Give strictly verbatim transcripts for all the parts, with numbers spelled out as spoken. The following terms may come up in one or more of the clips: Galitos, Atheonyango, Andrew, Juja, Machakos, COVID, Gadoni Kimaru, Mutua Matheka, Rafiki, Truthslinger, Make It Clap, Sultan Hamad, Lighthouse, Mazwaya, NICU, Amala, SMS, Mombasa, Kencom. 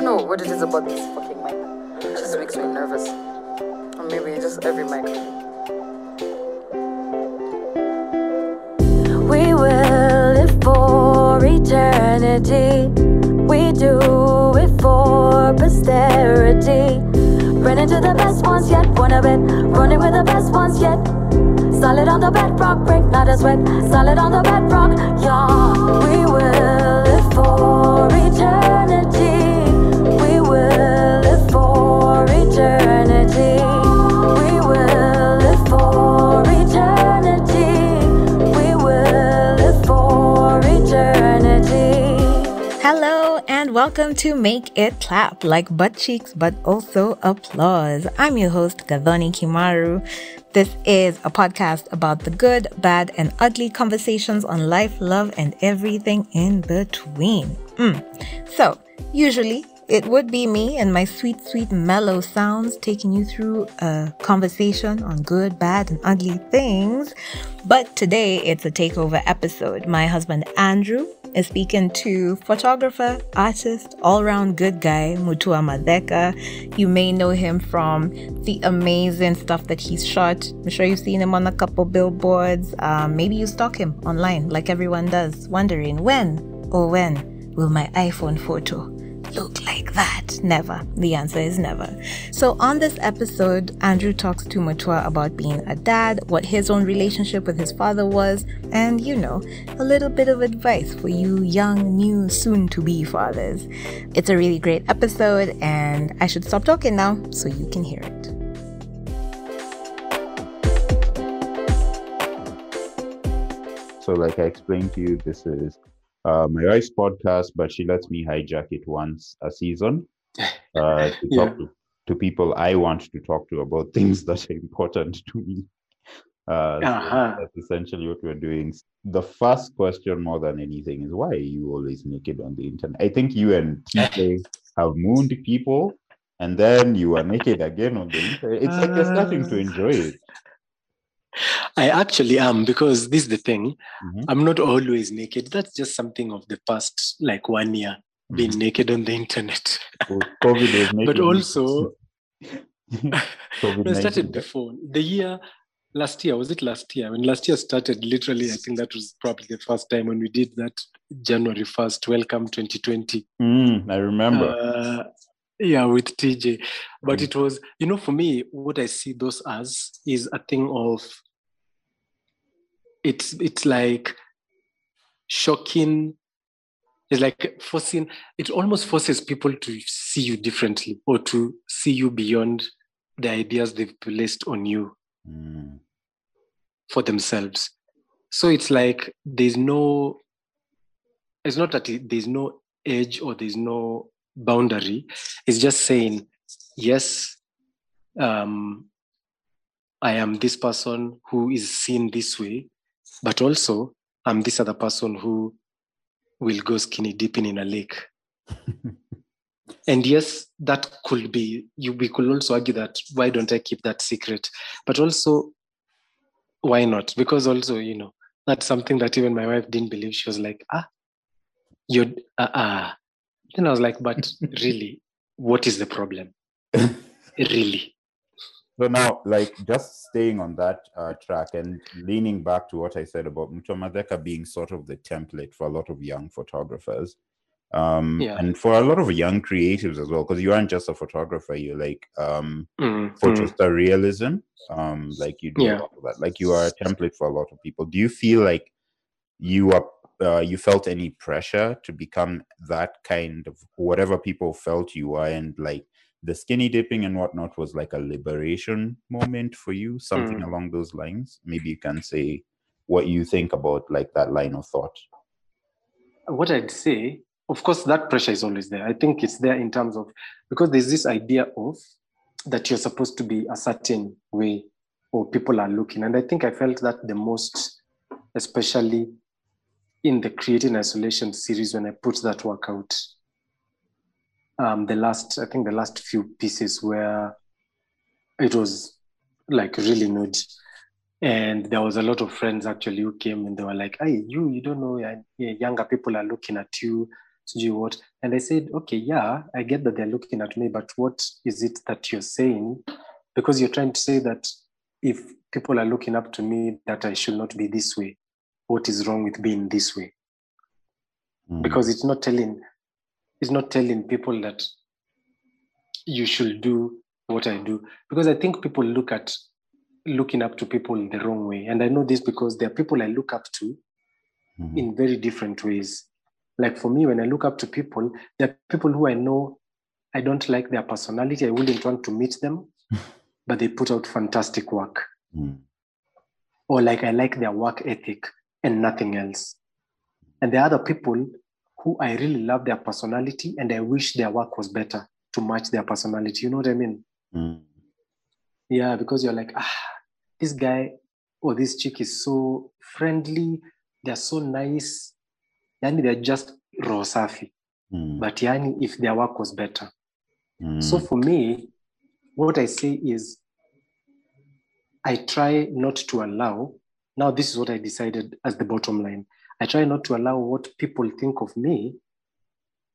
don't know what it is about this fucking mic. It just makes me nervous. Or maybe just every mic. We will live for eternity. We do it for posterity. Running to the best ones yet, one of it. Running with the best ones yet. Solid on the bedrock, break not a sweat. Solid on the bedrock, yeah. We will live for eternity. We will live for eternity. We will live for eternity. We will live for eternity. Hello and welcome to Make It Clap, like butt cheeks but also applause. I'm your host, Gadoni Kimaru. This is a podcast about the good, bad, and ugly conversations on life, love, and everything in between. Mm. So, usually, it would be me and my sweet, sweet, mellow sounds taking you through a conversation on good, bad, and ugly things. But today, it's a takeover episode. My husband, Andrew, is speaking to photographer, artist, all-round good guy, Mutua Matheka. You may know him from the amazing stuff that he's shot. I'm sure you've seen him on a couple billboards. Um, maybe you stalk him online like everyone does, wondering when or when will my iPhone photo look like that? Never. The answer is never. So on this episode, Andrew talks to Mutua about being a dad, what his own relationship with his father was, and, you know, a little bit of advice for you young, new, soon-to-be fathers. It's a really great episode, and I should stop talking now so you can hear it. So like I explained to you, this is Uh, my wife's podcast, but she lets me hijack it once a season uh, to talk yeah. to, to people I want to talk to about things that are important to me. Uh, uh-huh. So that's essentially what we're doing. The first question, more than anything, is why are you always naked on the internet? I think you and T J have mooned people, and then you are naked again on the internet. It's uh... like you're starting to enjoy it. I actually am, because this is the thing. Mm-hmm. I'm not always naked. That's just something of the past, like one year, mm-hmm. being naked on the internet. Well, COVID was naked. But also, I started before. The year, last year, was it last year? When last year started, literally, I think that was probably the first time when we did that January first, welcome twenty twenty. Mm, I remember. Uh, Yeah, with T J. But mm. it was, you know, for me, what I see those as is a thing of, it's it's like shocking, it's like forcing, it almost forces people to see you differently or to see you beyond the ideas they've placed on you mm. for themselves. So it's like there's no, it's not that it, there's no edge or there's no boundary. Is just saying, yes, um, I am this person who is seen this way, but also I'm this other person who will go skinny dipping in a lake. And yes, that could be, you, we could also argue that, why don't I keep that secret? But also, why not? Because also, you know, that's something that even my wife didn't believe. She was like, ah, you're, uh, uh, Then I was like, but really, what is the problem? Really. So now, like, just staying on that uh, track and leaning back to what I said about Mutua Matheka being sort of the template for a lot of young photographers. Um, yeah. And for a lot of young creatives as well, because you aren't just a photographer, you're like um, mm-hmm. photosta realism. Um, like you do yeah. a lot of that. Like you are a template for a lot of people. Do you feel like you are Uh, you felt any pressure to become that kind of whatever people felt you were, and like the skinny dipping and whatnot was like a liberation moment for you, something mm. along those lines? Maybe you can say what you think about like that line of thought. What I'd say, of course, that pressure is always there. I think it's there in terms of, because there's this idea of that you're supposed to be a certain way or people are looking. And I think I felt that the most, especially in the Creating Isolation series, when I put that work out, um, the last, I think the last few pieces where it was like really nude. And there was a lot of friends actually who came and they were like, hey, you, you don't know, younger people are looking at you. do you what? And I said, okay, yeah, I get that they're looking at me, but what is it that you're saying? Because you're trying to say that if people are looking up to me, that I should not be this way. What is wrong with being this way? Mm. Because it's not telling, it's not telling people that you should do what I do. Because I think people look at looking up to people in the wrong way. And I know this because there are people I look up to mm-hmm. in very different ways. Like for me, when I look up to people, there are people who I know I don't like their personality. I wouldn't want to meet them, but they put out fantastic work. Mm. Or like I like their work ethic and nothing else. And there are other people who I really love their personality and I wish their work was better to match their personality. You know what I mean? Mm. Yeah, because you're like, ah, this guy or this chick is so friendly. They're so nice. Yani, they're just raw safi. Mm. But yani, if their work was better. Mm. So for me, what I say is, I try not to allow, now this is what I decided as the bottom line. I try not to allow what people think of me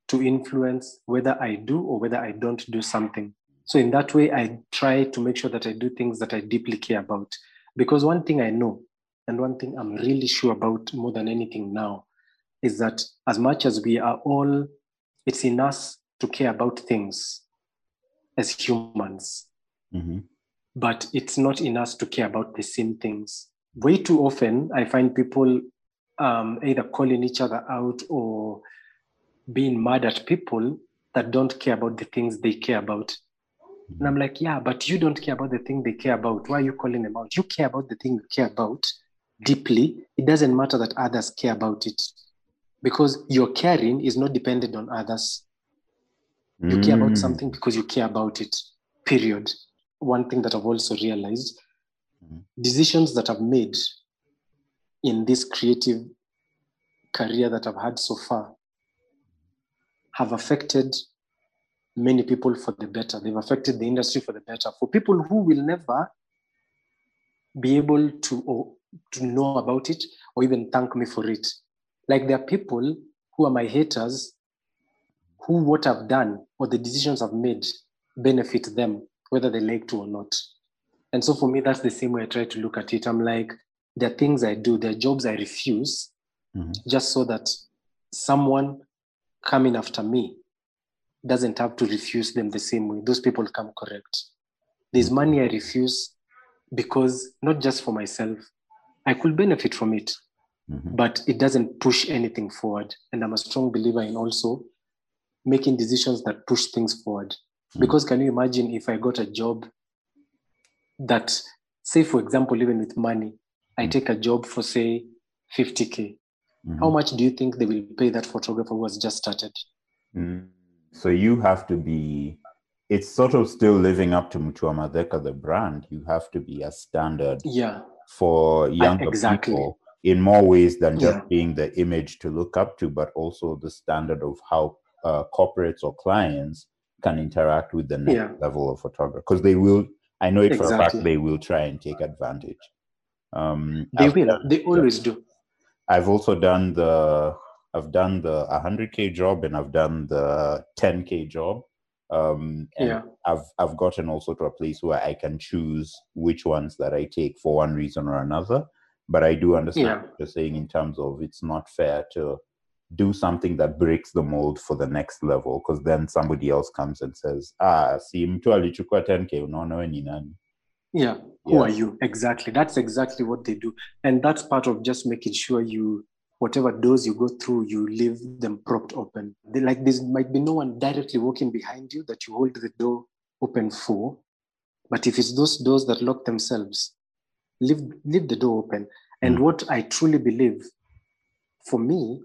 to influence whether I do or whether I don't do something. So in that way, I try to make sure that I do things that I deeply care about. Because one thing I know, and one thing I'm really sure about more than anything now, is that as much as we are all, it's in us to care about things as humans. Mm-hmm. But it's not in us to care about the same things. Way too often, I find people um, either calling each other out or being mad at people that don't care about the things they care about. And I'm like, yeah, but you don't care about the thing they care about. Why are you calling them out? You care about the thing you care about deeply. It doesn't matter that others care about it because your caring is not dependent on others. You mm. care about something because you care about it, period. One thing that I've also realized, decisions that I've made in this creative career that I've had so far have affected many people for the better. They've affected the industry for the better. For people who will never be able to, or, to know about it or even thank me for it. Like there are people who are my haters who what I've done or the decisions I've made benefit them, whether they like to or not. And so for me, that's the same way I try to look at it. I'm like, there are things I do, there are jobs I refuse mm-hmm. just so that someone coming after me doesn't have to refuse them the same way. Those people come correct. There's money I refuse because not just for myself, I could benefit from it, mm-hmm. but it doesn't push anything forward. And I'm a strong believer in also making decisions that push things forward. Mm-hmm. Because can you imagine if I got a job that, say for example, even with money, mm-hmm. I take a job for say fifty K. Mm-hmm. How much do you think they will pay that photographer who has just started? Mm-hmm. So you have to be, it's sort of still living up to Mutua Matheka, the brand. You have to be a standard yeah. for younger I, exactly. people in more ways than just yeah. being the image to look up to, but also the standard of how uh, corporates or clients can interact with the next yeah. level of photographer. Because they will, I know it exactly. for a fact, they will try and take advantage. Um, they I've will, done, they always yeah. do. I've also done the... I've done the one hundred K job and I've done the ten K job. Um, and yeah. I've, I've gotten also to a place where I can choose which ones that I take for one reason or another. But I do understand yeah. what you're saying in terms of it's not fair to do something that breaks the mold for the next level because then somebody else comes and says, ah, si mtu alichukua ten K, unaona ni nani? Yeah, who yeah. are you? Exactly. That's exactly what they do. And that's part of just making sure you... whatever doors you go through, you leave them propped open. They, like there might be no one directly walking behind you that you hold the door open for. But if it's those doors that lock themselves, leave, leave the door open. And mm-hmm. what I truly believe, for me,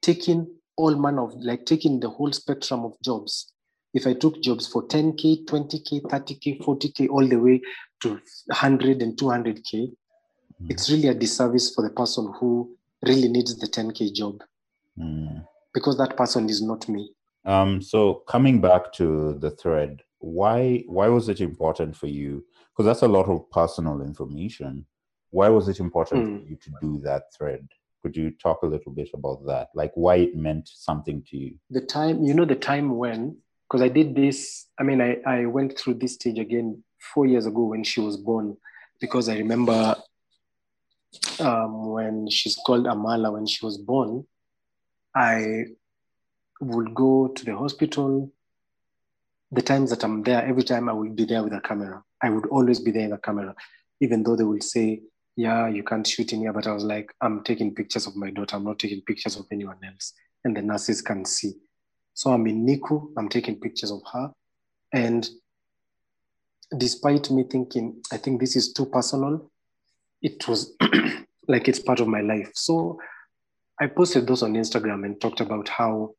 taking all manner of, like taking the whole spectrum of jobs. If I took jobs for ten K, twenty K, thirty K, forty K, all the way to one hundred and two hundred K, mm-hmm. it's really a disservice for the person who really needs the ten K job mm. because that person is not me. Um, so coming back to the thread, why why was it important for you? Because that's a lot of personal information. Why was it important mm. for you to do that thread? Could you talk a little bit about that? Like why it meant something to you? The time, you know, the time when, because I did this, I mean, I, I went through this stage again four years ago when she was born, because I remember um, when she's called Amala, when she was born, I would go to the hospital. The times that I'm there, every time I would be there with a camera. I would always be there with a camera, even though they will say, yeah, you can't shoot in here. But I was like, I'm taking pictures of my daughter. I'm not taking pictures of anyone else. And the nurses can see. So I'm in N I C U. I'm taking pictures of her. And despite me thinking, I think this is too personal, it was like it's part of my life. So I posted those on Instagram and talked about how,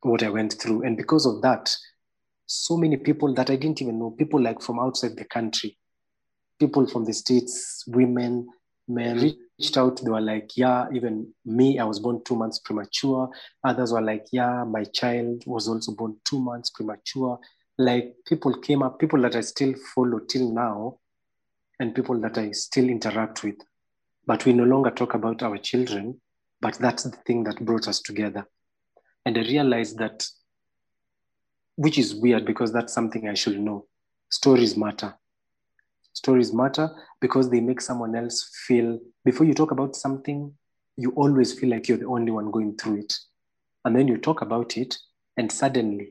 what I went through. And because of that, so many people that I didn't even know, people like from outside the country, people from the States, women, men reached out. They were like, yeah, even me, I was born two months premature. Others were like, yeah, my child was also born two months premature. Like people came up, people that I still follow till now and people that I still interact with. But we no longer talk about our children, but that's the thing that brought us together. And I realized that, which is weird because that's something I should know. Stories matter. Stories matter because they make someone else feel, before you talk about something, you always feel like you're the only one going through it. And then you talk about it and suddenly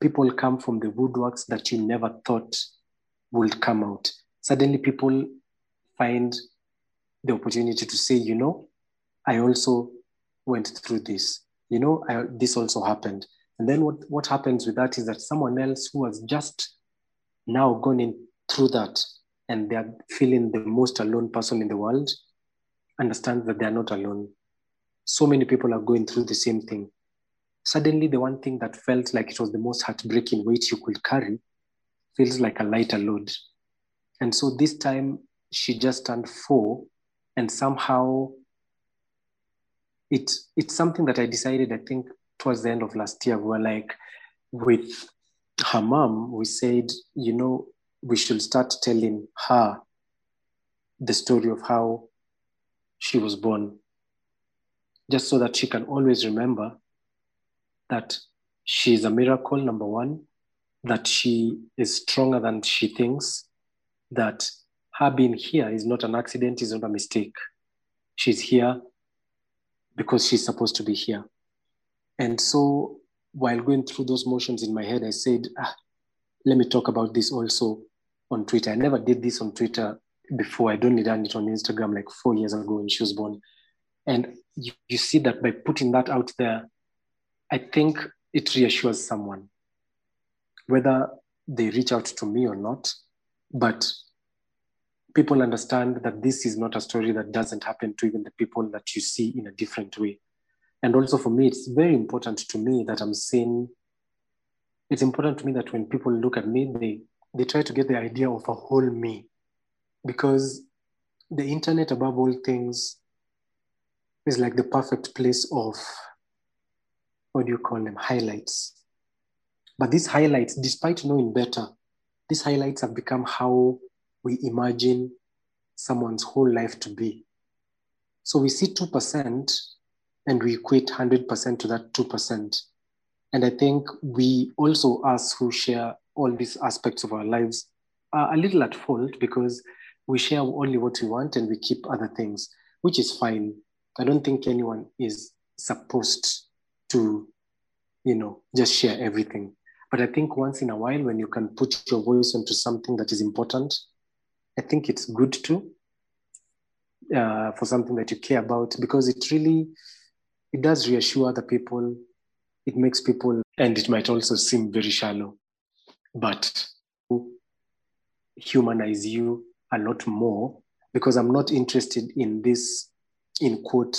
people come from the woodworks that you never thought would come out. Suddenly people find the opportunity to say, you know, I also went through this. You know, I, this also happened. And then what, what happens with that is that someone else who has just now gone in through that and they're feeling the most alone person in the world, understands that they're not alone. So many people are going through the same thing. Suddenly, the one thing that felt like it was the most heartbreaking weight you could carry feels like a lighter load. And so this time, she just turned four, and somehow it, it's something that I decided, I think, towards the end of last year. We were like, with her mom, we said, you know, we should start telling her the story of how she was born, just so that she can always remember that she is a miracle, number one, that she is stronger than she thinks, that her being here is not an accident, is not a mistake. She's here because she's supposed to be here. And so while going through those motions in my head, I said, ah, let me talk about this also on Twitter. I never did this on Twitter before. I'd only done it on Instagram like four years ago when she was born. And you, you see that by putting that out there, I think it reassures someone, whether they reach out to me or not, but people understand that this is not a story that doesn't happen to even the people that you see in a different way. And also for me, it's very important to me that I'm saying, it's important to me that when people look at me, they, they try to get the idea of a whole me, because the internet above all things is like the perfect place of, what do you call them, highlights. But these highlights, despite knowing better, these highlights have become how we imagine someone's whole life to be. So we see two percent and we equate one hundred percent to that two percent. And I think we also, us who share all these aspects of our lives, are a little at fault because we share only what we want and we keep other things, which is fine. I don't think anyone is supposed to, you know, just share everything. But I think once in a while, when you can put your voice onto something that is important, I think it's good too, uh, for something that you care about, because it really, it does reassure other people. It makes people, and it might also seem very shallow, but humanize you a lot more, because I'm not interested in this, in quote,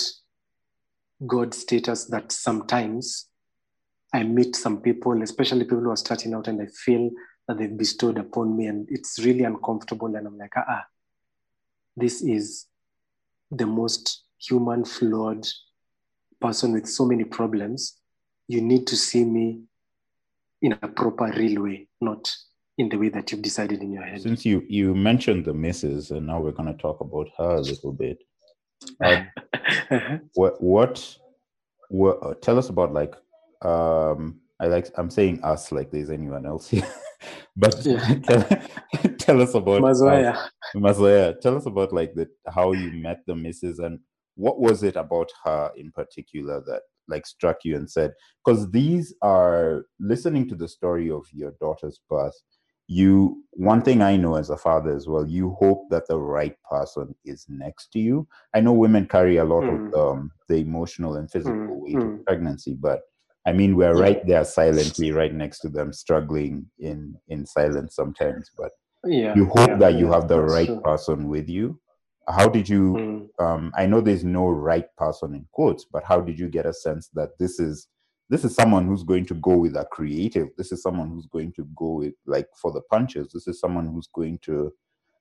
God status that sometimes I meet some people, especially people who are starting out, and I feel that they've bestowed upon me, and it's really uncomfortable. And I'm like, ah, uh-uh, this is the most human, flawed person with so many problems. You need to see me in a proper, real way, not in the way that you've decided in your head. Since you, you mentioned the missus, and now we're going to talk about her a little bit. Uh, Uh-huh. What, what, what, tell us about like, um, I like, I'm saying us like there's anyone else here, but yeah. tell, tell us about Mazwaya. Uh, Mazwaya, tell us about like the, how you met the missus and what was it about her in particular that like struck you and said, because these are listening to the story of your daughter's birth. You, one thing I know as a father as well, you hope that the right person is next to you. I know women carry a lot mm. of um, the emotional and physical mm. weight mm. of pregnancy, but I mean, we're right there silently, right next to them, struggling in, in silence sometimes, but yeah, you hope yeah, that you yeah, have the right true. person with you. How did you, mm. um, I know there's no right person in quotes, but how did you get a sense that this is This is someone who's going to go with a creative. This is someone who's going to go with like for the punches. This is someone who's going to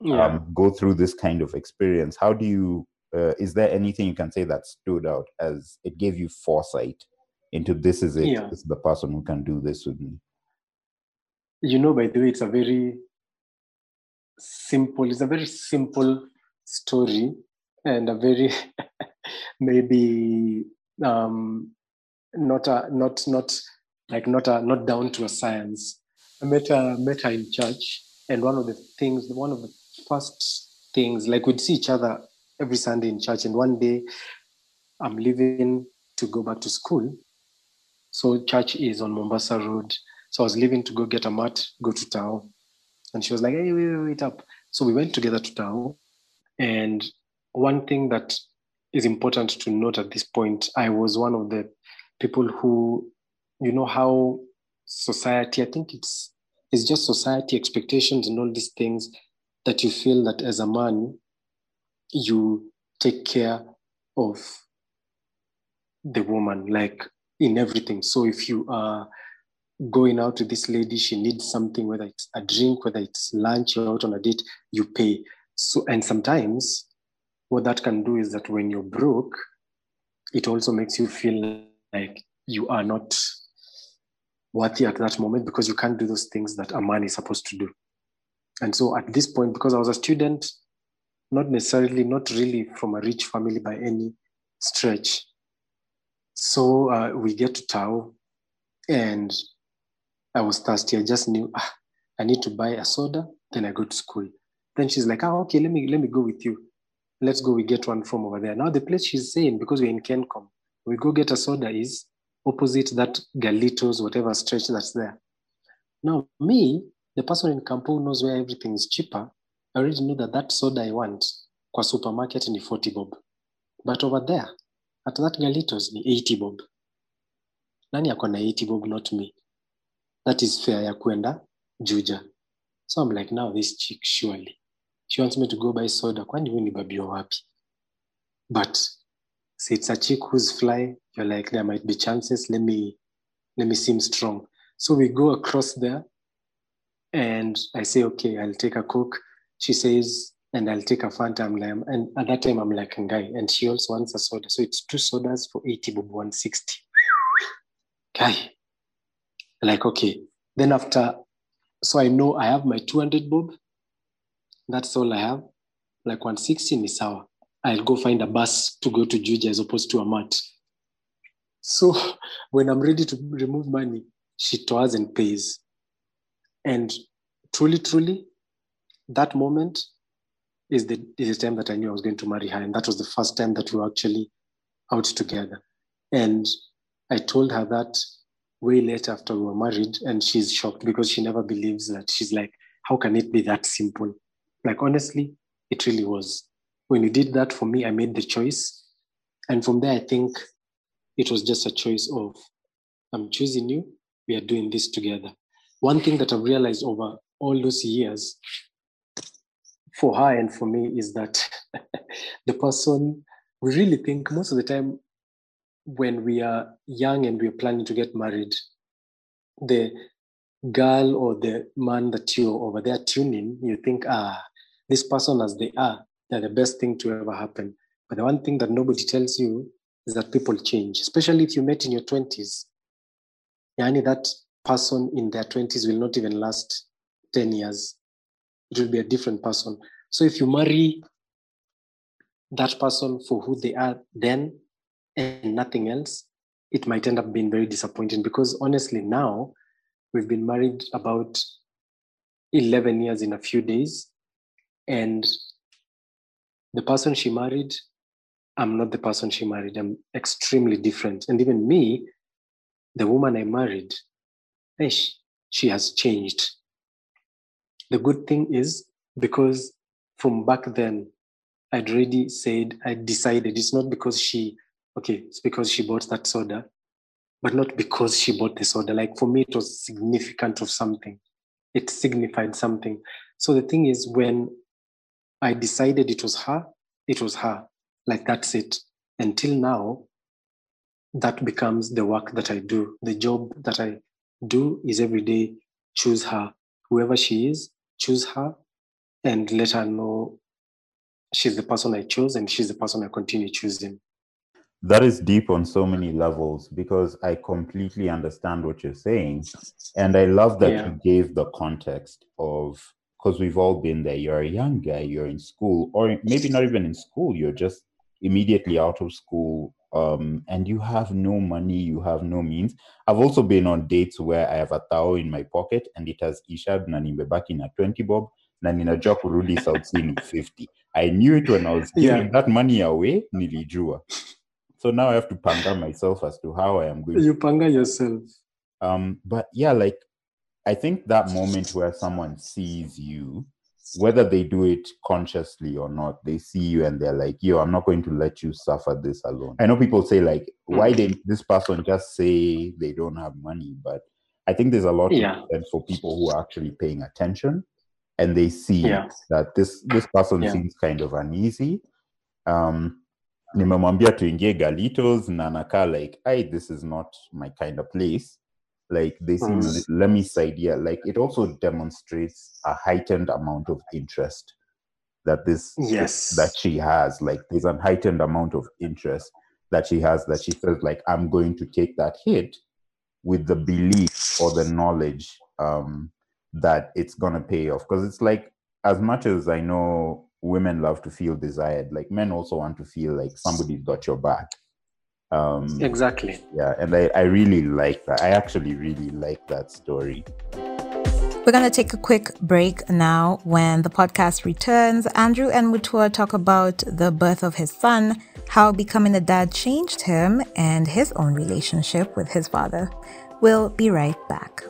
yeah. um, go through this kind of experience. How do you, uh, is there anything you can say that stood out as it gave you foresight into this is it, yeah. this is the person who can do this with me? You know, by the way, it's a very simple, it's a very simple story and a very, maybe, um, Not a, not not like not a, not down to a science. I met her, met her in church, and one of the things, one of the first things, like we'd see each other every Sunday in church. And one day, I'm leaving to go back to school, so church is on Mombasa Road. So I was leaving to go get a mat, go to Tao, and she was like, "Hey, wait, wait, wait up!" So we went together to Tao, and one thing that is important to note at this point, I was one of the people who, you know how society, I think it's it's just society expectations and all these things that you feel that as a man, you take care of the woman, like in everything. So if you are going out with this lady, she needs something, whether it's a drink, whether it's lunch or out on a date, you pay. So, and sometimes what that can do is that when you're broke, it also makes you feel like you are not worthy at that moment because you can't do those things that a man is supposed to do. And so at this point, because I was a student, not necessarily, not really from a rich family by any stretch. So uh, we get to Tao and I was thirsty. I just knew ah, I need to buy a soda. Then I go to school. Then she's like, oh, okay, let me, let me go with you. Let's go. We get one from over there. Now the place she's saying, because we're in Kencom, we go get a soda is opposite that Galitos, whatever stretch that's there. Now, me, the person in Kampo knows where everything is cheaper. I already know that that soda I want kwa supermarket ni forty bob. But over there, at that Galitos ni eighty bob. Nani akona eighty bob, not me. That is fair ya kuenda Juja. So I'm like, now this chick, surely. She wants me to go buy soda. Kwani wewe ni babi wa wapi? But so it's a chick who's fly. You're like, there might be chances. Let me, let me seem strong. So we go across there and I say, okay, I'll take a Coke. She says, and I'll take a Fanta. I'm like, and at that time I'm like, guy. And she also wants a soda. So it's two sodas for eighty bob, one sixty. Guy. Like, okay. Then after, so I know I have my two hundred bob. That's all I have. Like one sixty is sour. I'll go find a bus to go to Juja as opposed to a mat. So when I'm ready to remove money, she tours and pays. And truly, truly, that moment is the, is the time that I knew I was going to marry her. And that was the first time that we were actually out together. And I told her that way later after we were married, and she's shocked because she never believes that. She's like, how can it be that simple? Like, honestly, it really was. When you did that for me, I made the choice. And from there, I think it was just a choice of, I'm choosing you, we are doing this together. One thing that I've realized over all those years, for her and for me, is that the person, we really think most of the time when we are young and we're planning to get married, the girl or the man that you're over there tuning, you think, ah, this person as they are, they're the best thing to ever happen. But the one thing that nobody tells you is that people change, especially if you met in your twenties. Yani, that person in their twenties will not even last ten years. It will be a different person. So if you marry that person for who they are then and nothing else, it might end up being very disappointing. Because honestly, now we've been married about eleven years in a few days, and the person she married, I'm not the person she married. I'm extremely different. And even me, the woman I married, she has changed. The good thing is, because from back then, I'd already said, I decided, it's not because she, okay, it's because she bought that soda, but not because she bought the soda. Like for me, it was significant of something. It signified something. So the thing is, when I decided it was her, it was her. Like, that's it. Until now, that becomes the work that I do. The job that I do is every day choose her. Whoever she is, choose her and let her know she's the person I chose and she's the person I continue choosing. That is deep on so many levels, because I completely understand what you're saying. And I love that yeah. you gave the context of, because we've all been there. You're a young guy, you're in school, or maybe not even in school, you're just immediately out of school, um, and you have no money, you have no means. I've also been on dates where I have a tao in my pocket and it has Ishad na nimebaki na twenty bob na ninajua kurudi Southini fifty. I knew it when I was giving yeah. that money away, nilijua. So now I have to panga myself as to how I am going. You panga yourself. Um, but yeah, like, I think that moment where someone sees you, whether they do it consciously or not, they see you and they're like, yo, I'm not going to let you suffer this alone. I know people say like, why didn't this person just say they don't have money? But I think there's a lot yeah. of for people who are actually paying attention and they see yeah. that this, this person yeah. seems kind of uneasy. Um, Nimemwambia tuingie Galitos na nakaa like, I, this is not my kind of place. Like, they seem, mm. let me side here. Like, it also demonstrates a heightened amount of interest that this, yes. that she has. Like, there's an heightened amount of interest that she has, that she feels like, I'm going to take that hit with the belief or the knowledge um, that it's going to pay off. Because it's like, as much as I know women love to feel desired, like, men also want to feel like somebody's got your back. Um, exactly. Yeah, and I, I really like that. I actually really like that story. We're going to take a quick break now. When the podcast returns, Andrew and Mutua talk about the birth of his son, how becoming a dad changed him, and his own relationship with his father. We'll be right back.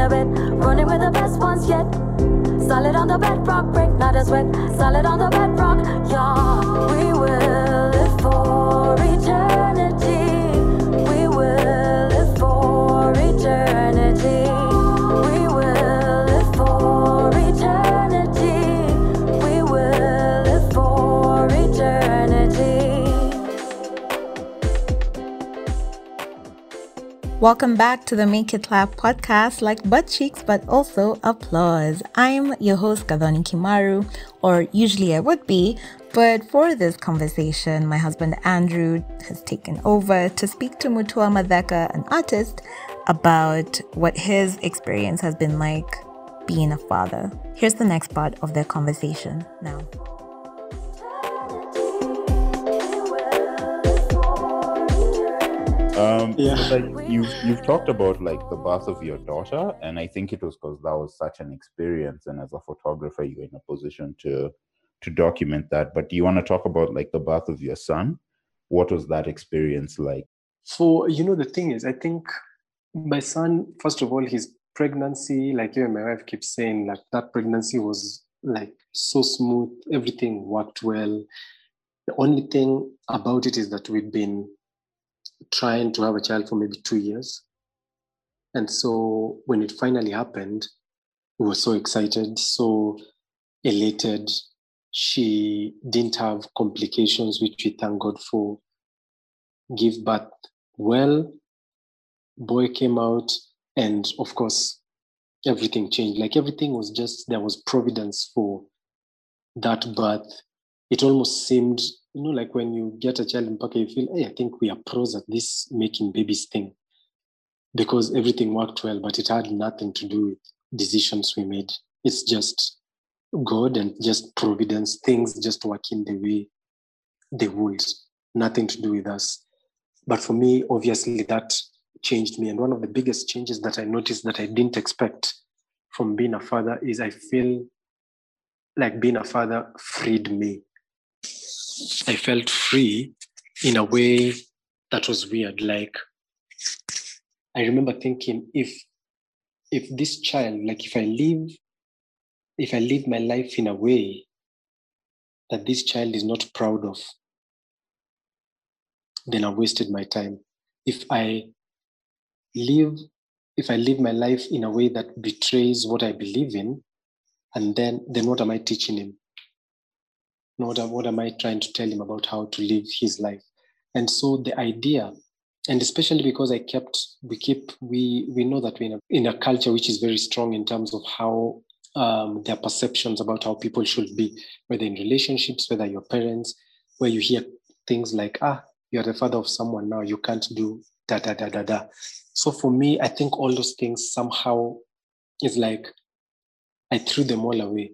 Running with the best ones yet. Solid on the bedrock, break not a sweat. Solid on the bedrock, yeah. We will live for eternity. We will live for eternity. We will live for eternity. We will live for eternity. Welcome back to the Make It Clap podcast. Like butt cheeks, but also applause. I'm your host, Gadoni Kimaru, or usually I would be, but for this conversation, my husband Andrew has taken over to speak to Mutua Matheka, an artist, about what his experience has been like being a father. Here's the next part of their conversation now. Um, yeah. So like you've, you've talked about like the birth of your daughter, and I think it was because that was such an experience, and as a photographer, you're in a position to to document that. But do you want to talk about like the birth of your son? What was that experience like? So, you know, the thing is, I think my son, first of all, his pregnancy, like you and my wife keep saying, like that pregnancy was like so smooth. Everything worked well. The only thing about it is that we've been trying to have a child for maybe two years, and so when it finally happened, we were so excited, so elated. She didn't have complications, which we thank God for. Give birth well, boy came out, And of course, everything changed. Like everything was just, there was providence for that birth. It almost seemed, you know, like when you get a child in Paka, you feel, hey, I think we are pros at this making babies thing, because everything worked well, but it had nothing to do with decisions we made. It's just God and just providence, things just working the way they would, nothing to do with us. But for me, obviously, that changed me. And one of the biggest changes that I noticed that I didn't expect from being a father is I feel like being a father freed me. I felt free in a way that was weird. Like, I remember thinking, if if this child, like if I live, if I live my life in a way that this child is not proud of, then I wasted my time. If I live, if I live my life in a way that betrays what I believe in, and then, then what am I teaching him? What am, what am I trying to tell him about how to live his life? And so the idea, and especially because I kept, we keep, we we know that we're in a, in a culture which is very strong in terms of how um, their perceptions about how people should be, whether in relationships, whether your parents, where you hear things like, ah, you're the father of someone now, you can't do da, da, da, da, da. So for me, I think all those things somehow is like, I threw them all away,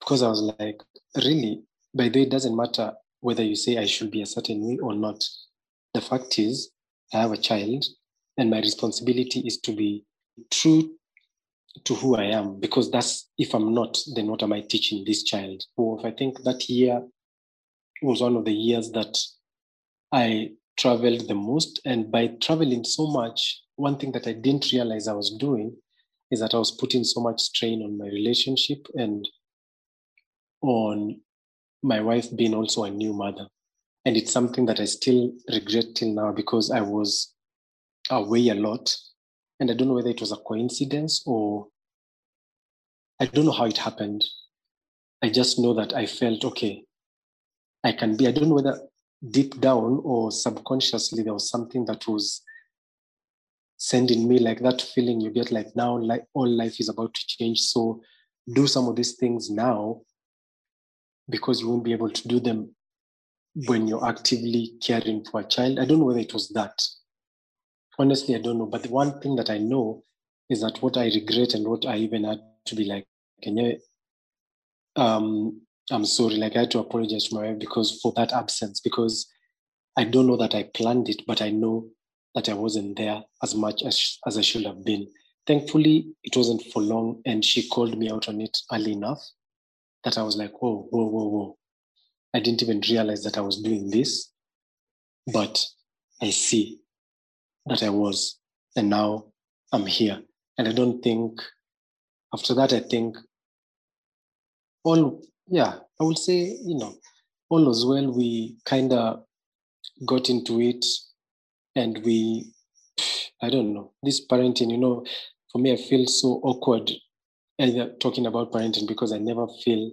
because I was like, really, by the way, it doesn't matter whether you say I should be a certain way or not. The fact is, I have a child, and my responsibility is to be true to who I am, because that's, if I'm not, then what am I teaching this child? Or if I think that year was one of the years that I traveled the most, and by traveling so much, one thing that I didn't realize I was doing is that I was putting so much strain on my relationship and on my wife being also a new mother. And it's something that I still regret till now, because I was away a lot. And I don't know whether it was a coincidence or I don't know how it happened. I just know that I felt, okay, I can be. I don't know whether deep down or subconsciously there was something that was sending me like that feeling you get like, now like all life is about to change. So do some of these things now, because you won't be able to do them when you're actively caring for a child. I don't know whether it was that. Honestly, I don't know. But the one thing that I know is that what I regret and what I even had to be like, Kenya, um, I'm sorry, like I had to apologize to my wife because for that absence, because I don't know that I planned it, but I know that I wasn't there as much as, as I should have been. Thankfully, it wasn't for long, and she called me out on it early enough that I was like, whoa, whoa, whoa, whoa. I didn't even realize that I was doing this, but I see that I was, and now I'm here. And I don't think, after that, I think all, yeah, I would say, you know, all as well, we kind of got into it, and we, I don't know, this parenting, you know, for me, I feel so awkward talking about parenting, because I never feel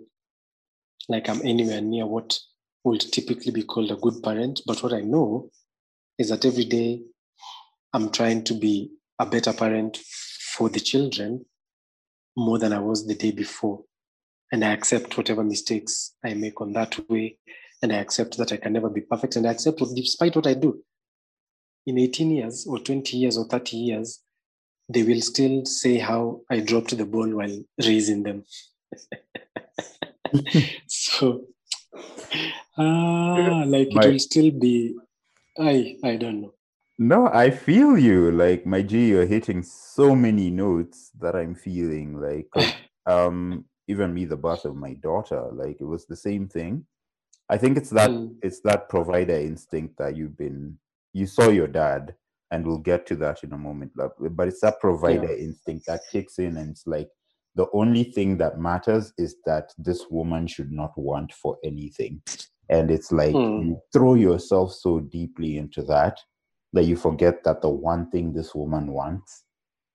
like I'm anywhere near what would typically be called a good parent. But what I know is that every day I'm trying to be a better parent for the children more than I was the day before. And I accept whatever mistakes I make on that way. And I accept that I can never be perfect. And I accept what, despite what I do, in eighteen years or twenty years or thirty years, they will still say how I dropped the ball while raising them. So, ah, like my, it will still be, I I don't know. No, I feel you. Like, my G, you're hitting so many notes that I'm feeling. Like, um, even me, the birth of my daughter, like it was the same thing. I think it's that mm. it's that provider instinct that you've been, you saw your dad, and we'll get to that in a moment. But it's that provider yeah. instinct that kicks in, and it's like, the only thing that matters is that this woman should not want for anything. And it's like, mm. you throw yourself so deeply into that, that you forget that the one thing this woman wants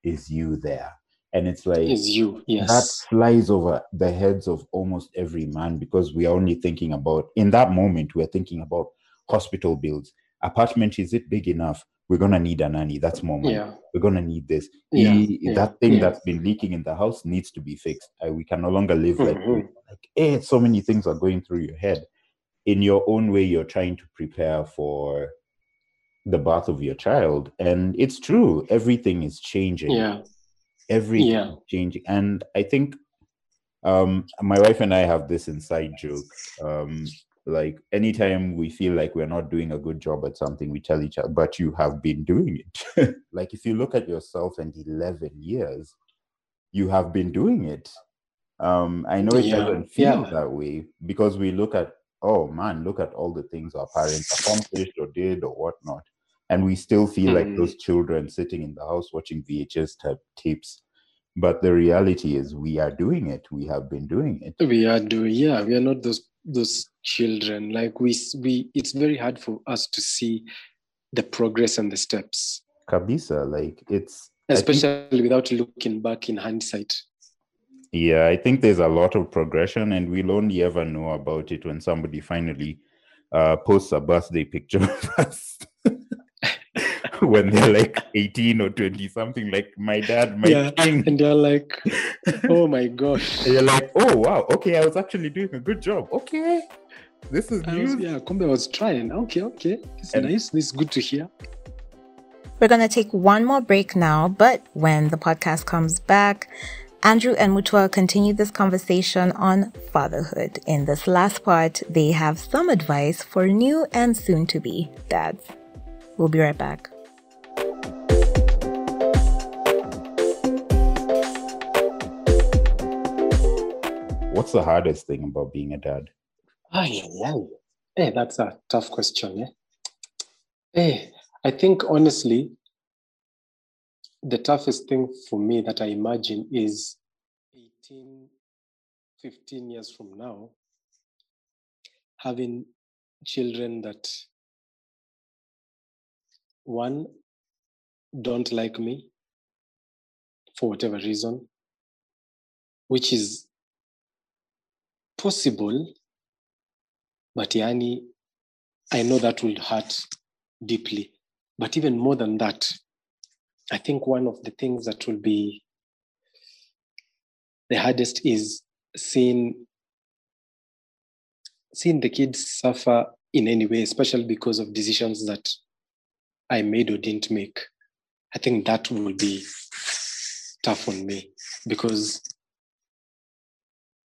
is you there. And it's like, is you, yes. That flies over the heads of almost every man, because we are only thinking about, in that moment, we're thinking about hospital bills. Apartment, is it big enough? we're going to need a nanny. That's more money. Yeah. We're going to need this. Yeah. He, yeah. That thing yeah. that's been leaking in the house needs to be fixed. Uh, we can no longer live mm-hmm. like this. Like, eh, so many things are going through your head. In your own way, you're trying to prepare for the birth of your child. And it's true. Everything is changing. Yeah. Everything yeah. is changing. And I think um, my wife and I have this inside joke. Um, Like anytime we feel like we're not doing a good job at something, we tell each other, but you have been doing it. Like if you look at yourself in eleven years, you have been doing it. Um, I know it yeah. doesn't feel yeah. that way because we look at, oh man, look at all the things our parents accomplished or did or whatnot. And we still feel mm-hmm. like those children sitting in the house watching V H S type tapes. But the reality is we are doing it. We have been doing it. We are doing, yeah, we are not those those children. Like we, we, it's very hard for us to see the progress and the steps. Kabisa, like it's... Especially think, without looking back in hindsight. Yeah, I think there's a lot of progression and we'll only ever know about it when somebody finally uh, posts a birthday picture of us. When they're like eighteen or twenty, something like my dad, my yeah, king. And they're like, oh my gosh. And you're like, oh wow, okay, I was actually doing a good job. Okay, this is news. Yeah, Kumbe, I was trying. Okay, okay. It's and nice. This is good to hear. We're going to take one more break now, but when the podcast comes back, Andrew and Mutua continue this conversation on fatherhood. In this last part, they have some advice for new and soon-to-be dads. We'll be right back. What's the hardest thing about being a dad? Ay, wow. Hey, that's a tough question. Eh? Hey, I think honestly, the toughest thing for me that I imagine is eighteen, fifteen years from now, having children that one, don't like me for whatever reason, which is possible, but yani, I know that will hurt deeply. But even more than that, I think one of the things that will be the hardest is seeing, seeing the kids suffer in any way, especially because of decisions that I made or didn't make. I think that will be tough on me because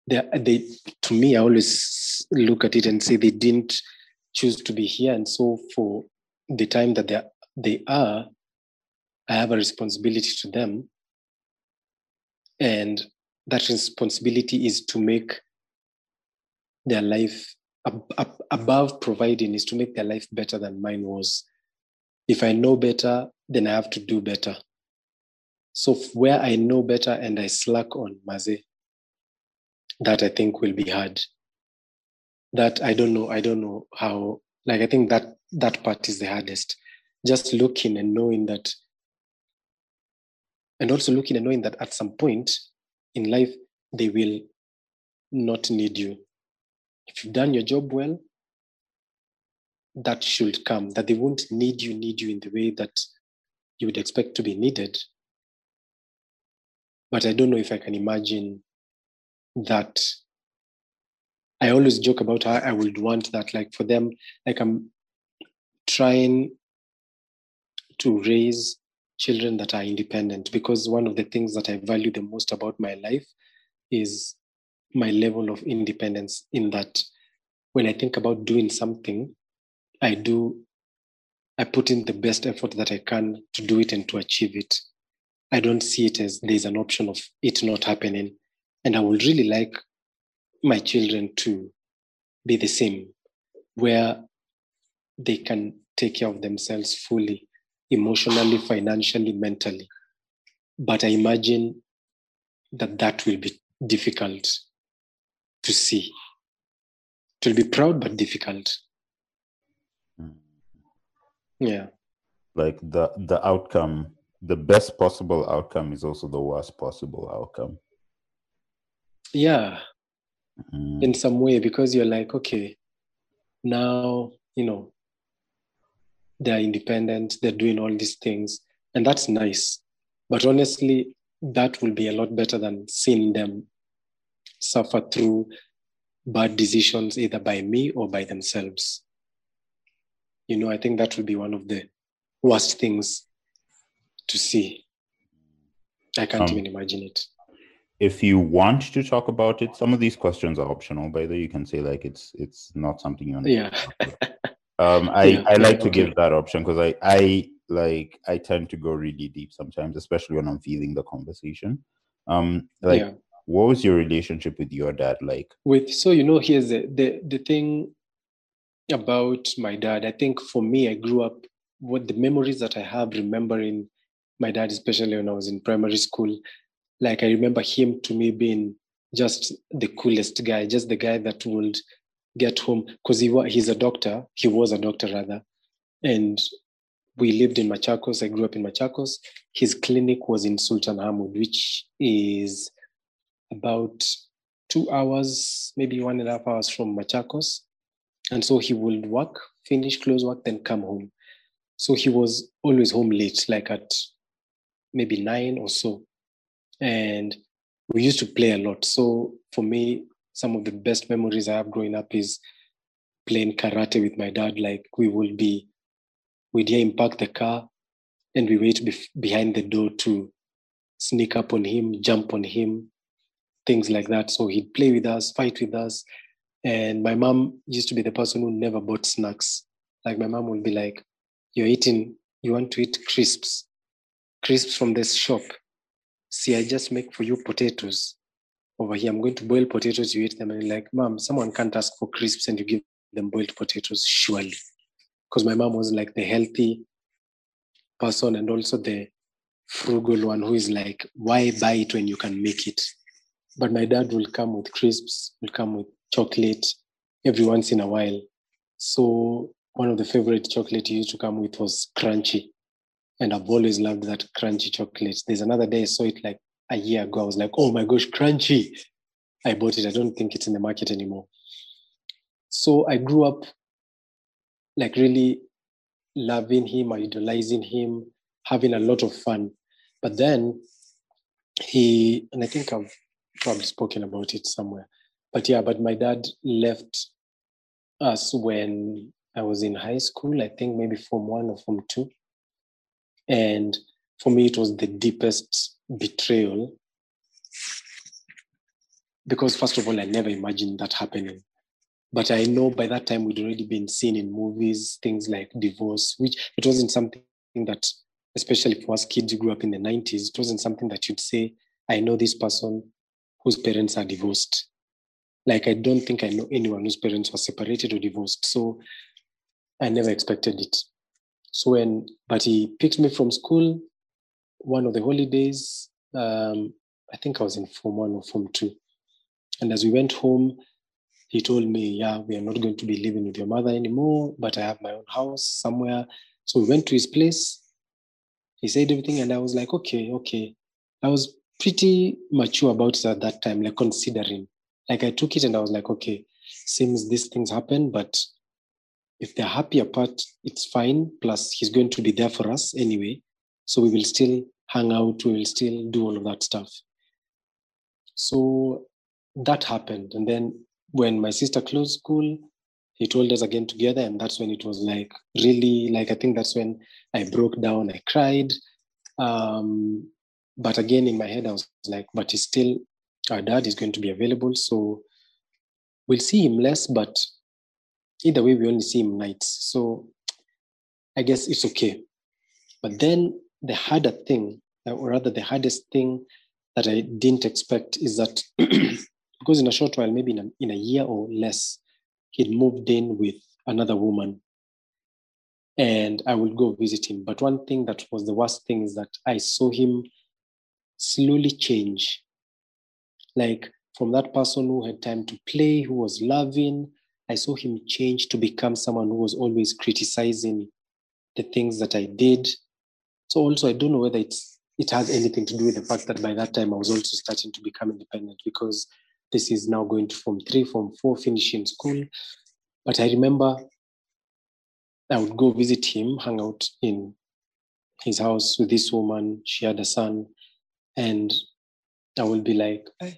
they, they, to me, I always look at it and say they didn't choose to be here. And so for the time that they, they are, I have a responsibility to them. And that responsibility is to make their life, ab- ab- above providing, is to make their life better than mine was. If I know better, then I have to do better. So where I know better and I slack on, Maze, that I think will be hard. That I don't know, I don't know how, like I think that that part is the hardest. Just looking and knowing that, and also looking and knowing that at some point in life, they will not need you. If you've done your job well, that should come, that they won't need you, need you in the way that you would expect to be needed. But I don't know if I can imagine that. I always joke about how I would want that, like for them, like I'm trying to raise children that are independent because one of the things that I value the most about my life is my level of independence in that when I think about doing something, I do, I put in the best effort that I can to do it and to achieve it. I don't see it as there's an option of it not happening. And I would really like my children to be the same, where they can take care of themselves fully, emotionally, financially, mentally. But I imagine that that will be difficult to see. It will be proud, but difficult. Yeah. Like the, the outcome, the best possible outcome is also the worst possible outcome. Yeah. Mm. In some way, because you're like, okay, now, you know, they're independent, they're doing all these things, and that's nice. But honestly, that will be a lot better than seeing them suffer through bad decisions, either by me or by themselves. You know, I think that would be one of the worst things to see. I can't um, even imagine it. If you want to talk about it, some of these questions are optional, by the way. You can say like it's it's not something you want to yeah. talk about. Um, I, yeah, I like okay. to give that option because I, I like I tend to go really deep sometimes, especially when I'm feeling the conversation. Um, like, yeah. What was your relationship with your dad like? With so you know, here's the, the the thing about my dad. I think for me, I grew up with the memories that I have remembering my dad, especially when I was in primary school. Like I remember him to me being just the coolest guy, just the guy that would get home because he was he's a doctor. He was a doctor rather, and we lived in Machakos. I grew up in Machakos. His clinic was in Sultan Hamad, which is about two hours, maybe one and a half hours from Machakos. And so he would work, finish, close work, then come home. So he was always home late, like at maybe nine or so. And we used to play a lot. So for me, some of the best memories I have growing up is playing karate with my dad. Like we would be, we'd hear him park the car and we wait bef- behind the door to sneak up on him, jump on him, things like that. So he'd play with us, fight with us. And my mom used to be the person who never bought snacks. Like my mom would be like, you're eating, you want to eat crisps, crisps from this shop. See, I just make for you potatoes over here. I'm going to boil potatoes, you eat them. And you're like, Mom, someone can't ask for crisps and you give them boiled potatoes, surely. Because my mom was like the healthy person and also the frugal one who is like, why buy it when you can make it? But my dad will come with crisps, will come with chocolate every once in a while. So one of the favorite chocolate he used to come with was crunchy. And I've always loved that crunchy chocolate. There's another day I saw it like a year ago. I was like, oh my gosh, crunchy. I bought it. I don't think it's in the market anymore. So I grew up like really loving him, idolizing him, having a lot of fun. But then he, and I think I've probably spoken about it somewhere. But yeah, but my dad left us when I was in high school, I think maybe form one or form two. And for me, it was the deepest betrayal. Because first of all, I never imagined that happening. But I know by that time we'd already been seen in movies, things like divorce, which it wasn't something that, especially for us kids who grew up in the nineties, it wasn't something that you'd say, I know this person whose parents are divorced. Like, I don't think I know anyone whose parents were separated or divorced. So I never expected it. So when, but he picked me from school, one of the holidays, um, I think I was in form one or form two. And as we went home, he told me, yeah, we are not going to be living with your mother anymore, but I have my own house somewhere. So we went to his place. He said everything. And I was like, okay, okay. I was pretty mature about it at that time, like considering. Like I took it and I was like, okay, seems these things happen, but if they're happy apart, it's fine. Plus he's going to be there for us anyway. So we will still hang out. We will still do all of that stuff. So that happened. And then when my sister closed school, he told us again together. And that's when it was like, really, like, I think that's when I broke down. I cried. Um, but again, in my head, I was like, but he's still, our dad is going to be available, so we'll see him less, but either way, we only see him nights. So I guess it's okay. But then the harder thing, or rather the hardest thing that I didn't expect is that because in a short while, maybe in a, in a year or less, he'd moved in with another woman and I would go visit him. But one thing that was the worst thing is that I saw him slowly change. Like from that person who had time to play, who was loving, I saw him change to become someone who was always criticizing the things that I did. So also, I don't know whether it's, it has anything to do with the fact that by that time I was also starting to become independent because this is now going to form three, form four, finishing school. But I remember I would go visit him, hang out in his house with this woman. She had a son. And I would be like, I,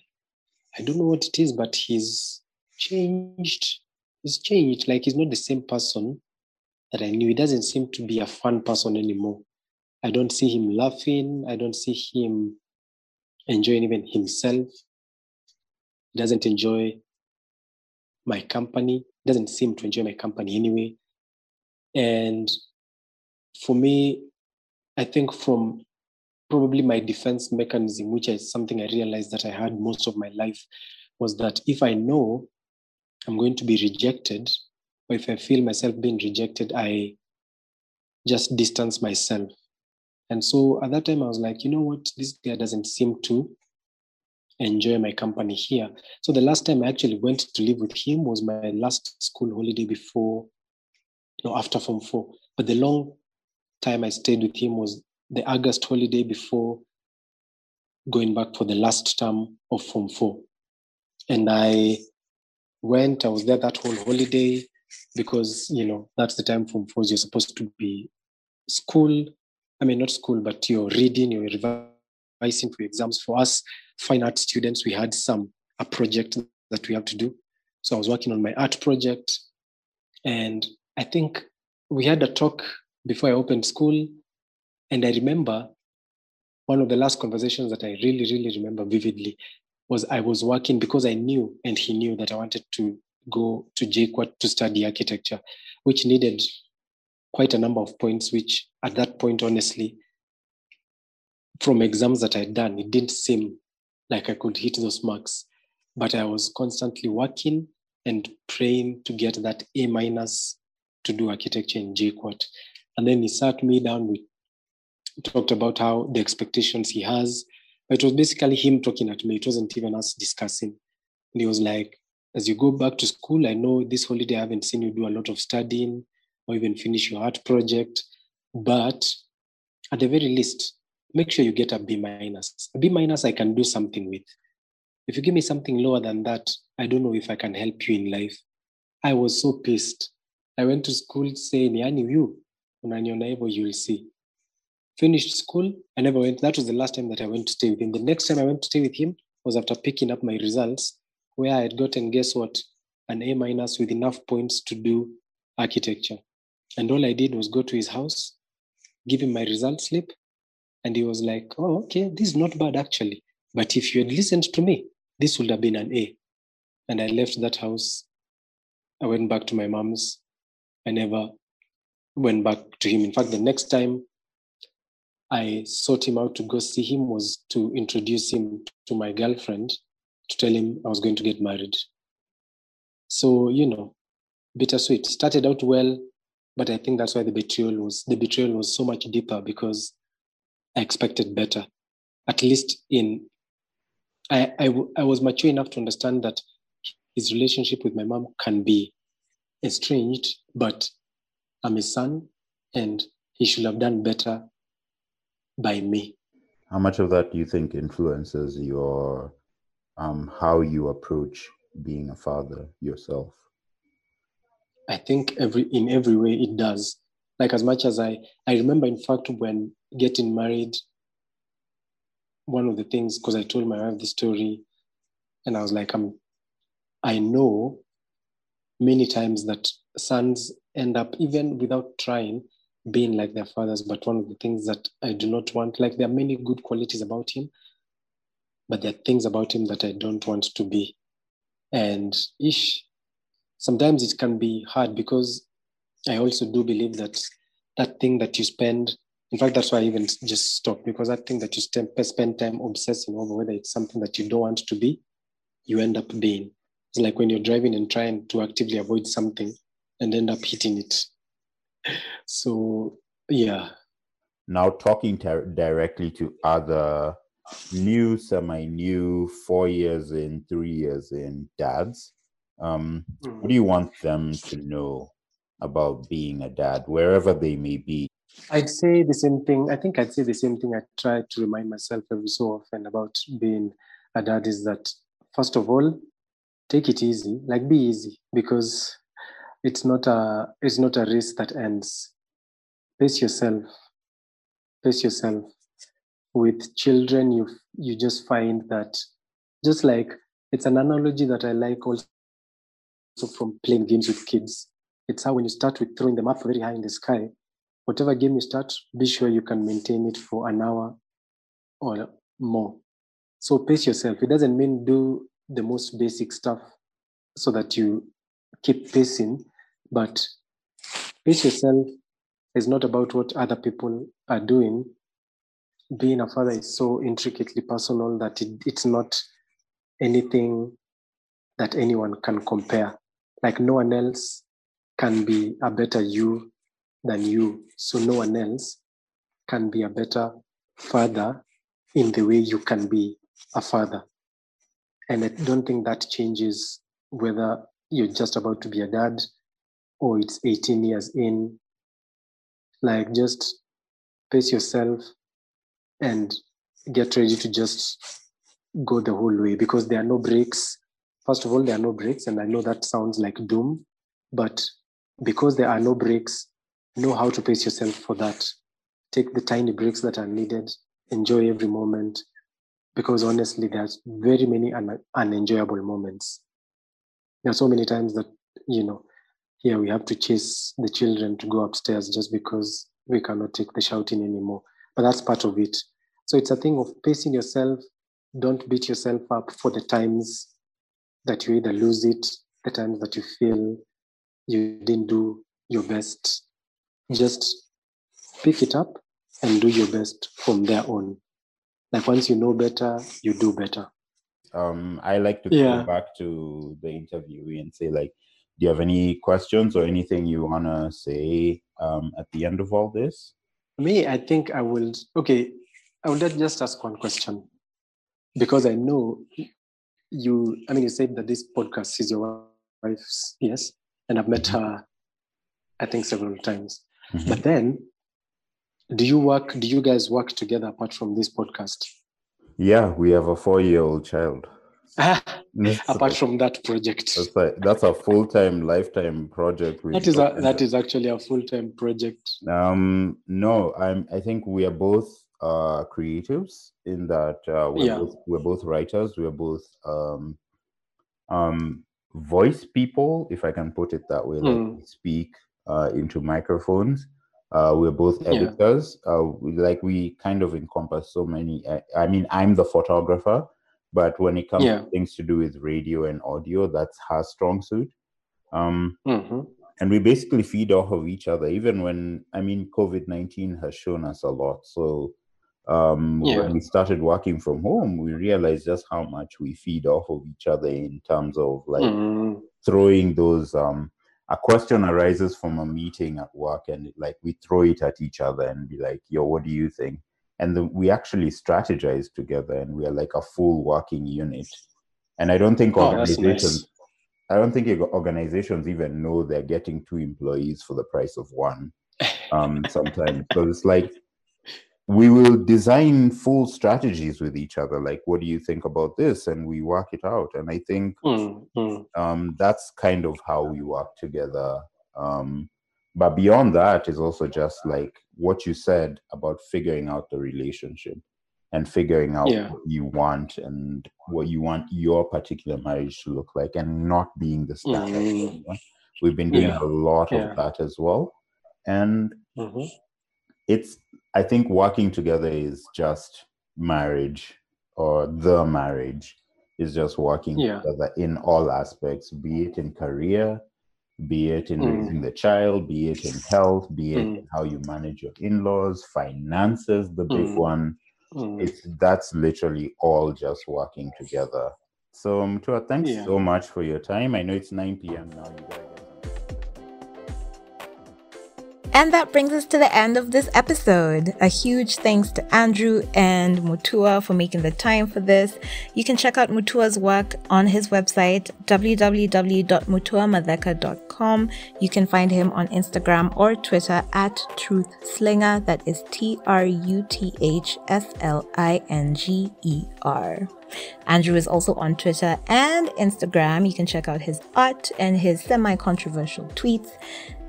I don't know what it is, but he's changed. He's changed. Like, he's not the same person that I knew. He doesn't seem to be a fun person anymore. I don't see him laughing. I don't see him enjoying even himself. He doesn't enjoy my company. He doesn't seem to enjoy my company anyway. And for me, I think from probably my defense mechanism, which is something I realized that I had most of my life, was that if I know I'm going to be rejected, or if I feel myself being rejected, I just distance myself. And so at that time, I was like, you know what? This guy doesn't seem to enjoy my company here. So the last time I actually went to live with him was my last school holiday before, no, after Form four. But the long time I stayed with him was the August holiday before going back for the last term of Form four. And I went, I was there that whole holiday because, you know, that's the time Form four, you're supposed to be school. I mean, not school, but you're reading, you're revising for exams. For us fine art students, we had some, a project that we have to do. So I was working on my art project. And I think we had a talk before I opened school. And I remember one of the last conversations that I really, really remember vividly was I was working because I knew, and he knew, that I wanted to go to J C W A T to study architecture, which needed quite a number of points, which at that point, honestly, from exams that I'd done, it didn't seem like I could hit those marks. But I was constantly working and praying to get that A minus to do architecture in J C W A T. And then he sat me down, we talked about how the expectations he has. But it was basically him talking at me. It wasn't even us discussing. And he was like, as you go back to school, I know this holiday I haven't seen you do a lot of studying or even finish your art project, but at the very least, make sure you get a B minus. A B minus I can do something with. If you give me something lower than that, I don't know if I can help you in life. I was so pissed. I went to school saying, yani you, you'll see. Finished school, I never went. That was the last time that I went to stay with him. The next time I went to stay with him was after picking up my results, where I had gotten, guess what, an A minus with enough points to do architecture. And all I did was go to his house, give him my result slip, and he was like, oh, okay, this is not bad actually. But if you had listened to me, this would have been an A. And I left that house. I went back to my mom's. I never went back to him. In fact, the next time I sought him out to go see him was to introduce him to my girlfriend, to tell him I was going to get married. So, you know, bittersweet. Started out well, but I think that's why the betrayal was the betrayal was so much deeper, because I expected better. At least in, I, I, I was mature enough to understand that his relationship with my mom can be estranged, but I'm his son and he should have done better by me. How much of that do you think influences your, um, how you approach being a father yourself? I think every in every way it does. Like, as much as I, I remember, in fact, when getting married, one of the things, because I told my wife the story, and I was like, I'm, I know many times that sons end up, even without trying, being like their fathers. But one of the things that I do not want, like, there are many good qualities about him, but there are things about him that I don't want to be. And ish. Sometimes it can be hard, because I also do believe that that thing that you spend, in fact, that's why I even just stopped, because that thing that you spend time obsessing over, whether it's something that you don't want to be, you end up being. It's like when you're driving and trying to actively avoid something and end up hitting it. So, yeah. Now, talking ter- directly to other new, semi-new, four years in, three years in dads, Um, what do you want them to know about being a dad, wherever they may be? I'd say the same thing. I think I'd say the same thing I try to remind myself every so often about being a dad is that, first of all, take it easy, like be easy, because It's not a it's not a race that ends. Pace yourself. Pace yourself. With children, you you just find that, just like, it's an analogy that I like also from playing games with kids. It's how when you start with throwing them up very high in the sky, whatever game you start, be sure you can maintain it for an hour or more. So pace yourself. It doesn't mean do the most basic stuff so that you keep pacing, but pace yourself is not about what other people are doing. Being a father is so intricately personal that it, it's not anything that anyone can compare. Like, no one else can be a better you than you. So no one else can be a better father in the way you can be a father. And I don't think that changes whether you're just about to be a dad or it's eighteen years in. Like, just pace yourself and get ready to just go the whole way, because there are no breaks. First of all, there are no breaks. And I know that sounds like doom, but because there are no breaks, know how to pace yourself for that. Take the tiny breaks that are needed. Enjoy every moment, because honestly, there's very many un- unenjoyable moments. There are so many times that, you know, here we have to chase the children to go upstairs just because we cannot take the shouting anymore. But that's part of it. So it's a thing of pacing yourself. Don't beat yourself up for the times that you either lose it, the times that you feel you didn't do your best. Just pick it up and do your best from there on. Like, once you know better, you do better. Um, I like to go yeah. back to the interviewee and say, like, do you have any questions or anything you want to say um, at the end of all this? Me, I think I will, okay, I will just ask one question, because I know you, I mean, you said that this podcast is your wife's, yes, and I've met her, I think, several times. Mm-hmm. But then, do you work, do you guys work together apart from this podcast? Yeah, we have a four-year-old child. Apart from that project. That's a, that's a full-time, lifetime project. That is a, that is actually a full-time project. Um, no, I'm, I think we are both uh, creatives in that uh, we're, yeah. both, we're both writers. We're both um, um, voice people, if I can put it that way. Like, mm. we speak uh, into microphones. Uh, we're both editors. Yeah. Uh, we, like, we kind of encompass so many. I, I mean, I'm the photographer, but when it comes yeah. to things to do with radio and audio, that's her strong suit. Um, mm-hmm. And we basically feed off of each other, even when, I mean, covid nineteen has shown us a lot. So um, yeah. when we started working from home, we realized just how much we feed off of each other in terms of, like, mm-hmm. throwing those... Um, a question arises from a meeting at work, and, like, we throw it at each other and be like, yo, what do you think? And the, we actually strategize together, and we are like a full working unit. And I don't think oh, organizations, nice. I don't think organizations even know they're getting two employees for the price of one um, sometimes. So it's like, we will design full strategies with each other. Like, what do you think about this? And we work it out. And I think mm, mm. Um, that's kind of how we work together. Um, but beyond that is also just like what you said about figuring out the relationship and figuring out yeah. what you want and what you want your particular marriage to look like, and not being the standard. Mm. We've been doing yeah. a lot yeah. of that as well. And mm-hmm. it's, I think working together is just marriage, or the marriage is just working yeah. together in all aspects, be it in career, be it in mm. raising the child, be it in health, be it mm. in how you manage your in-laws, finances, the big mm. one. Mm. It's that's literally all just working together. So, Mutua, thanks yeah. so much for your time. I know it's nine p.m. now, you guys. And that brings us to the end of this episode. A huge thanks to Andrew and Mutua for making the time for this. You can check out Mutua's work on his website, w w w dot mutua matheka dot com. You can find him on Instagram or Twitter at Truthslinger. That is T R U T H S L I N G E R. Andrew is also on Twitter and Instagram. You can check out his art and his semi-controversial tweets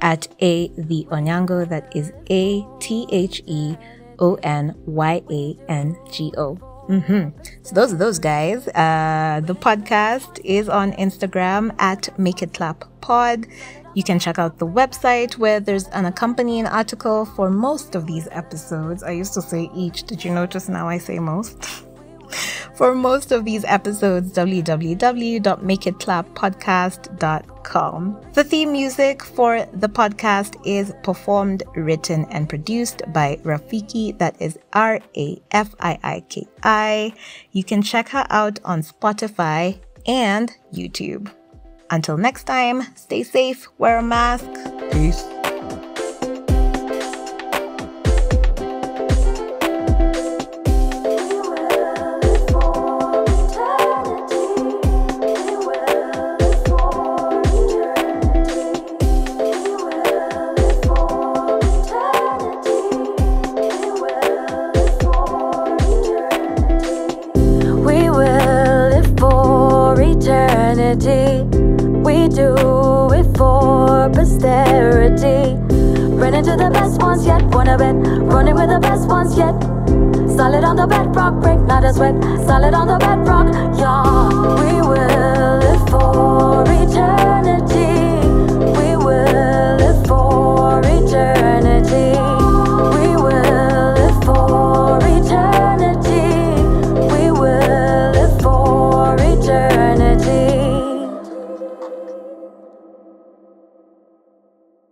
at Atheonyango. That is A T H E O N Y A N G O. Mm-hmm. So those are those guys. Uh, the podcast is on Instagram at Make It Clap Pod. You can check out the website where there's an accompanying article for most of these episodes. I used to say each. Did you notice now I say most? For most of these episodes, w w w dot make it clap podcast dot com. The theme music for the podcast is performed, written, and produced by Rafiki. That is R A F I I K I. You can check her out on Spotify and YouTube. Until next time, stay safe, wear a mask. Peace. Solid on the bedrock, break not a sweat. Solid on the bedrock, yeah. We will.